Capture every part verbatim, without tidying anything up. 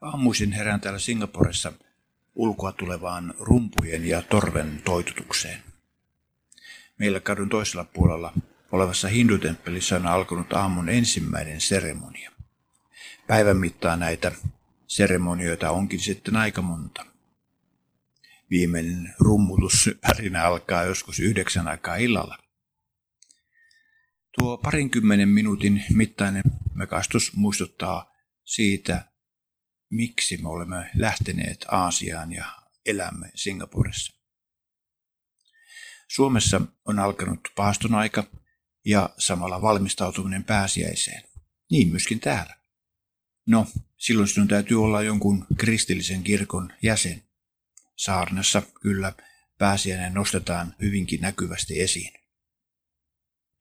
Aamuisin herään täällä Singaporessa ulkoa tulevaan rumpujen ja torven toitutukseen. Meillä kadun toisella puolella olevassa hindutemppelissä on alkanut aamun ensimmäinen seremonia. Päivän mittaan näitä seremonioita onkin sitten aika monta. Viimeinen rummutusvärinä alkaa joskus yhdeksän aikaa illalla. Tuo parinkymmenen minuutin mittainen mekastus muistuttaa siitä, miksi me olemme lähteneet Aasiaan ja elämme Singaporessa. Suomessa on alkanut paaston aika ja samalla valmistautuminen pääsiäiseen. Niin myöskin täällä. No, silloin sinun täytyy olla jonkun kristillisen kirkon jäsen. Saarnassa kyllä pääsiäinen nostetaan hyvinkin näkyvästi esiin.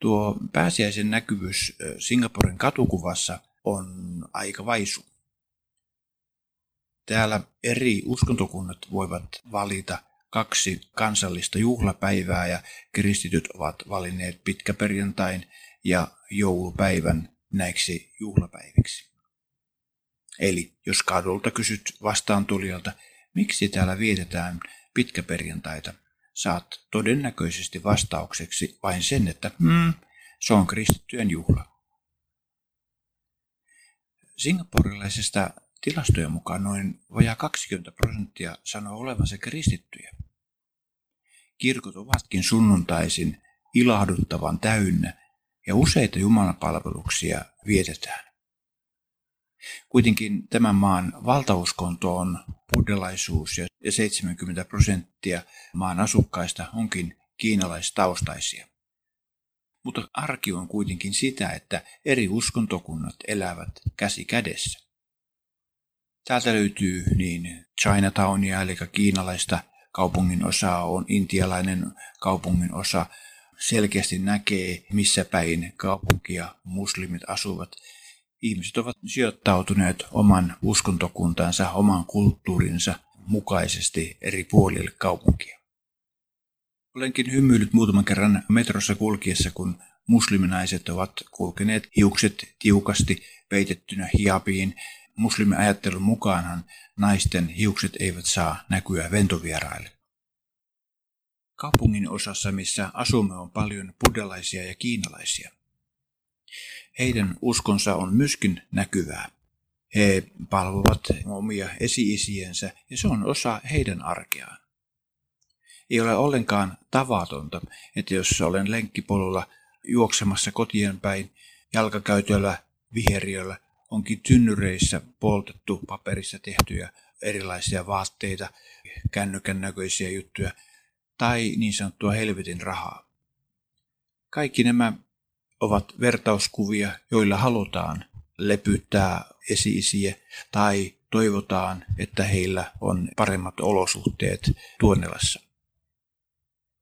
Tuo pääsiäisen näkyvyys Singaporen katukuvassa on aika vaisu. Täällä eri uskontokunnat voivat valita kaksi kansallista juhlapäivää ja kristityt ovat valinneet pitkäperjantain ja joulupäivän näiksi juhlapäiviksi. Eli jos kadulta kysyt vastaantulijalta, miksi täällä vietetään pitkäperjantaita, saat todennäköisesti vastaukseksi vain sen, että hmm, se on kristittyjen juhla. Singaporilaisesta tilastojen mukaan noin vajaa kaksikymmentä prosenttia sanoo olevansa kristittyjä. Kirkot ovatkin sunnuntaisin ilahduttavan täynnä ja useita jumalanpalveluksia vietetään. Kuitenkin tämän maan valtauskonto on buddhalaisuus ja seitsemänkymmentä prosenttia maan asukkaista onkin kiinalaistaustaisia. Mutta arki on kuitenkin sitä, että eri uskontokunnat elävät käsi kädessä. Täältä löytyy niin Chinatownia, eli kiinalaista kaupungin osaa, on intialainen kaupungin osa. Selkeästi näkee, missä päin kaupunkia muslimit asuvat. Ihmiset ovat sijoittautuneet oman uskontokuntansa, oman kulttuurinsa mukaisesti eri puolille kaupunkia. Olenkin hymyillyt muutaman kerran metrossa kulkiessa, kun musliminaiset ovat kulkeneet hiukset tiukasti peitettynä hiabiin. Muslimiajattelun mukaanhan naisten hiukset eivät saa näkyä ventovieraille. Kaupungin osassa, missä asumme, on paljon buddhalaisia ja kiinalaisia. Heidän uskonsa on myöskin näkyvää. He palvovat omia esi-isiensä ja se on osa heidän arkeaan. Ei ole ollenkaan tavatonta, että jos olen lenkkipolulla juoksemassa kotien päin, jalkakäytöllä, viheriöllä, onkin tynnyreissä poltettu paperissa tehtyjä erilaisia vaatteita, kännykän näköisiä juttuja tai niin sanottua helvetin rahaa. Kaikki nämä ovat vertauskuvia, joilla halutaan lepyttää esi-isiä tai toivotaan, että heillä on paremmat olosuhteet Tuonelassa.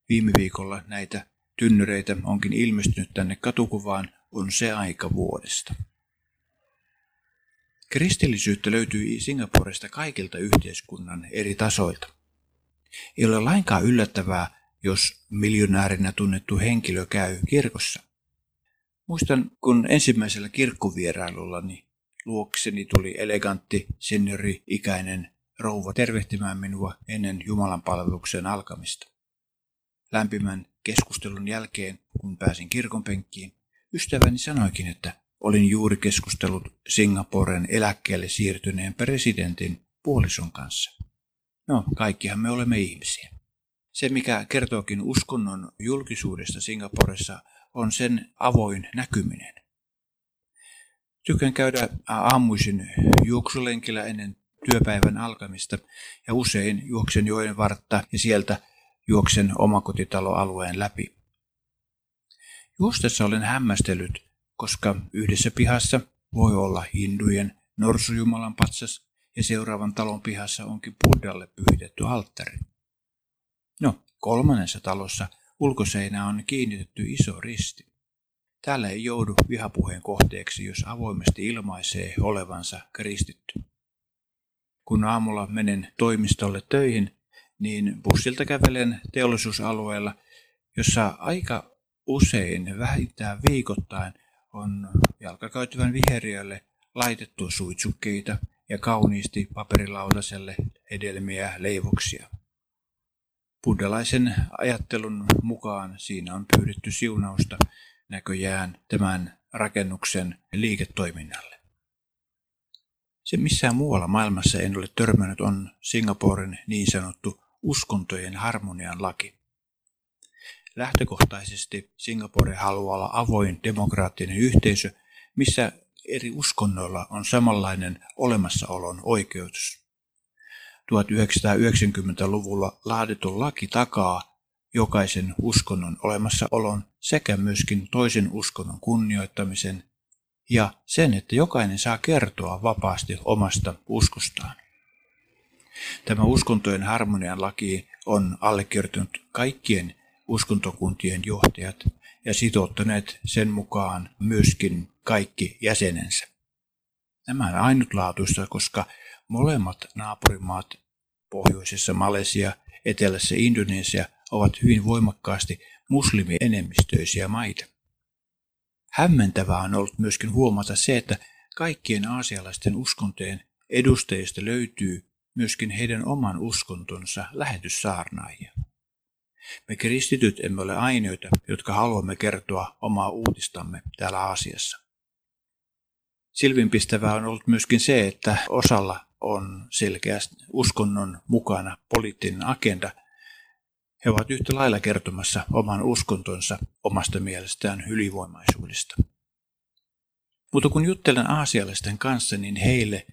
Viime viikolla näitä tynnyreitä onkin ilmestynyt tänne katukuvaan, on se aika vuodesta. Kristillisyyttä löytyy Singaporesta kaikilta yhteiskunnan eri tasoilta. Ei ole lainkaan yllättävää, jos miljonäärinä tunnettu henkilö käy kirkossa. Muistan, kun ensimmäisellä kirkkovierailullani luokseni tuli elegantti, seniori-ikäinen rouva tervehtimään minua ennen jumalanpalveluksen alkamista. Lämpimän keskustelun jälkeen, kun pääsin kirkonpenkkiin, ystäväni sanoikin, että olin juuri keskustellut Singaporen eläkkeelle siirtyneen presidentin puolison kanssa. No, kaikkihan me olemme ihmisiä. Se, mikä kertookin uskonnon julkisuudesta Singaporessa, on sen avoin näkyminen. Tykkään käydä aamuisin juoksulenkillä ennen työpäivän alkamista ja usein juoksen joen vartta ja sieltä juoksen omakotitaloalueen läpi. Juostessa olen hämmästellyt, koska yhdessä pihassa voi olla hindujen norsujumalan patsas ja seuraavan talon pihassa onkin buddhalle pyhitetty alttari. No, kolmannessa talossa ulkoseinä on kiinnitetty iso risti. Täällä ei joudu vihapuheen kohteeksi, jos avoimesti ilmaisee olevansa kristitty. Kun aamulla menen toimistolle töihin, niin bussilta kävelen teollisuusalueella, jossa aika usein, vähintään viikoittain, on jalkakäytävän viheriölle laitettu suitsukkeita ja kauniisti paperilautaselle hedelmiä leivoksia. Buddhalaisen ajattelun mukaan siinä on pyydetty siunausta näköjään tämän rakennuksen liiketoiminnalle. Se missään muualla maailmassa en ole törmännyt on Singaporen niin sanottu uskontojen harmonian laki. Lähtökohtaisesti Singapore haluaa olla avoin demokraattinen yhteisö, missä eri uskonnoilla on samanlainen olemassaolon oikeutus. tuhatyhdeksänsataayhdeksänkymmentäluvulla laadittu laki takaa jokaisen uskonnon olemassaolon sekä myöskin toisen uskonnon kunnioittamisen ja sen, että jokainen saa kertoa vapaasti omasta uskostaan. Tämä uskontojen harmonian laki on allekirjoittanut kaikkien uskontokuntien johtajat ja sitouttaneet sen mukaan myöskin kaikki jäsenensä. Nämä on ainutlaatuista, koska molemmat naapurimaat, pohjoisessa Malesia, etelässä Indonesia, ovat hyvin voimakkaasti muslimienemmistöisiä maita. Hämmentävää on ollut myöskin huomata se, että kaikkien aasialaisten uskontojen edustajista löytyy myöskin heidän oman uskontonsa lähetyssaarnaajia. Me kristityt emme ole ainoita, jotka haluamme kertoa omaa uutistamme täällä Aasiassa. Silvinpistävää on ollut myöskin se, että osalla on selkeästi uskonnon mukana poliittinen agenda. He ovat yhtä lailla kertomassa oman uskontonsa omasta mielestään ylivoimaisuudesta. Mutta kun juttelen aasialaisten kanssa, niin heille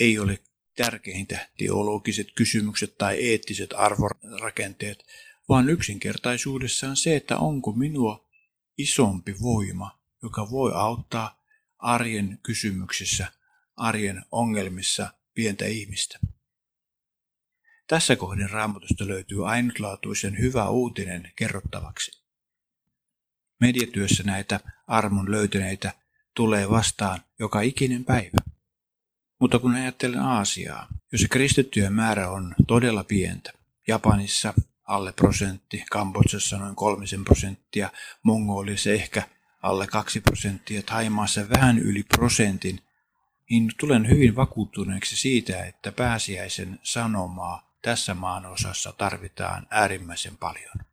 ei ole tärkeintä teologiset kysymykset tai eettiset arvorakenteet, vaan yksinkertaisuudessaan se, että onko minua isompi voima, joka voi auttaa arjen kysymyksissä, arjen ongelmissa pientä ihmistä. Tässä kohden Raamatusta löytyy ainutlaatuisen hyvä uutinen kerrottavaksi. Mediatyössä näitä armon löytäneitä tulee vastaan joka ikinen päivä. Mutta kun ajattelen Aasiaa, jossa kristittyjen määrä on todella pientä, Japanissa alle prosentti, Kambodsassa noin kolmisen prosenttia, Mongoliassa ehkä alle kaksi prosenttia, Thaimaassa vähän yli prosentin, niin tulen hyvin vakuuttuneeksi siitä, että pääsiäisen sanomaa tässä maanosassa tarvitaan äärimmäisen paljon.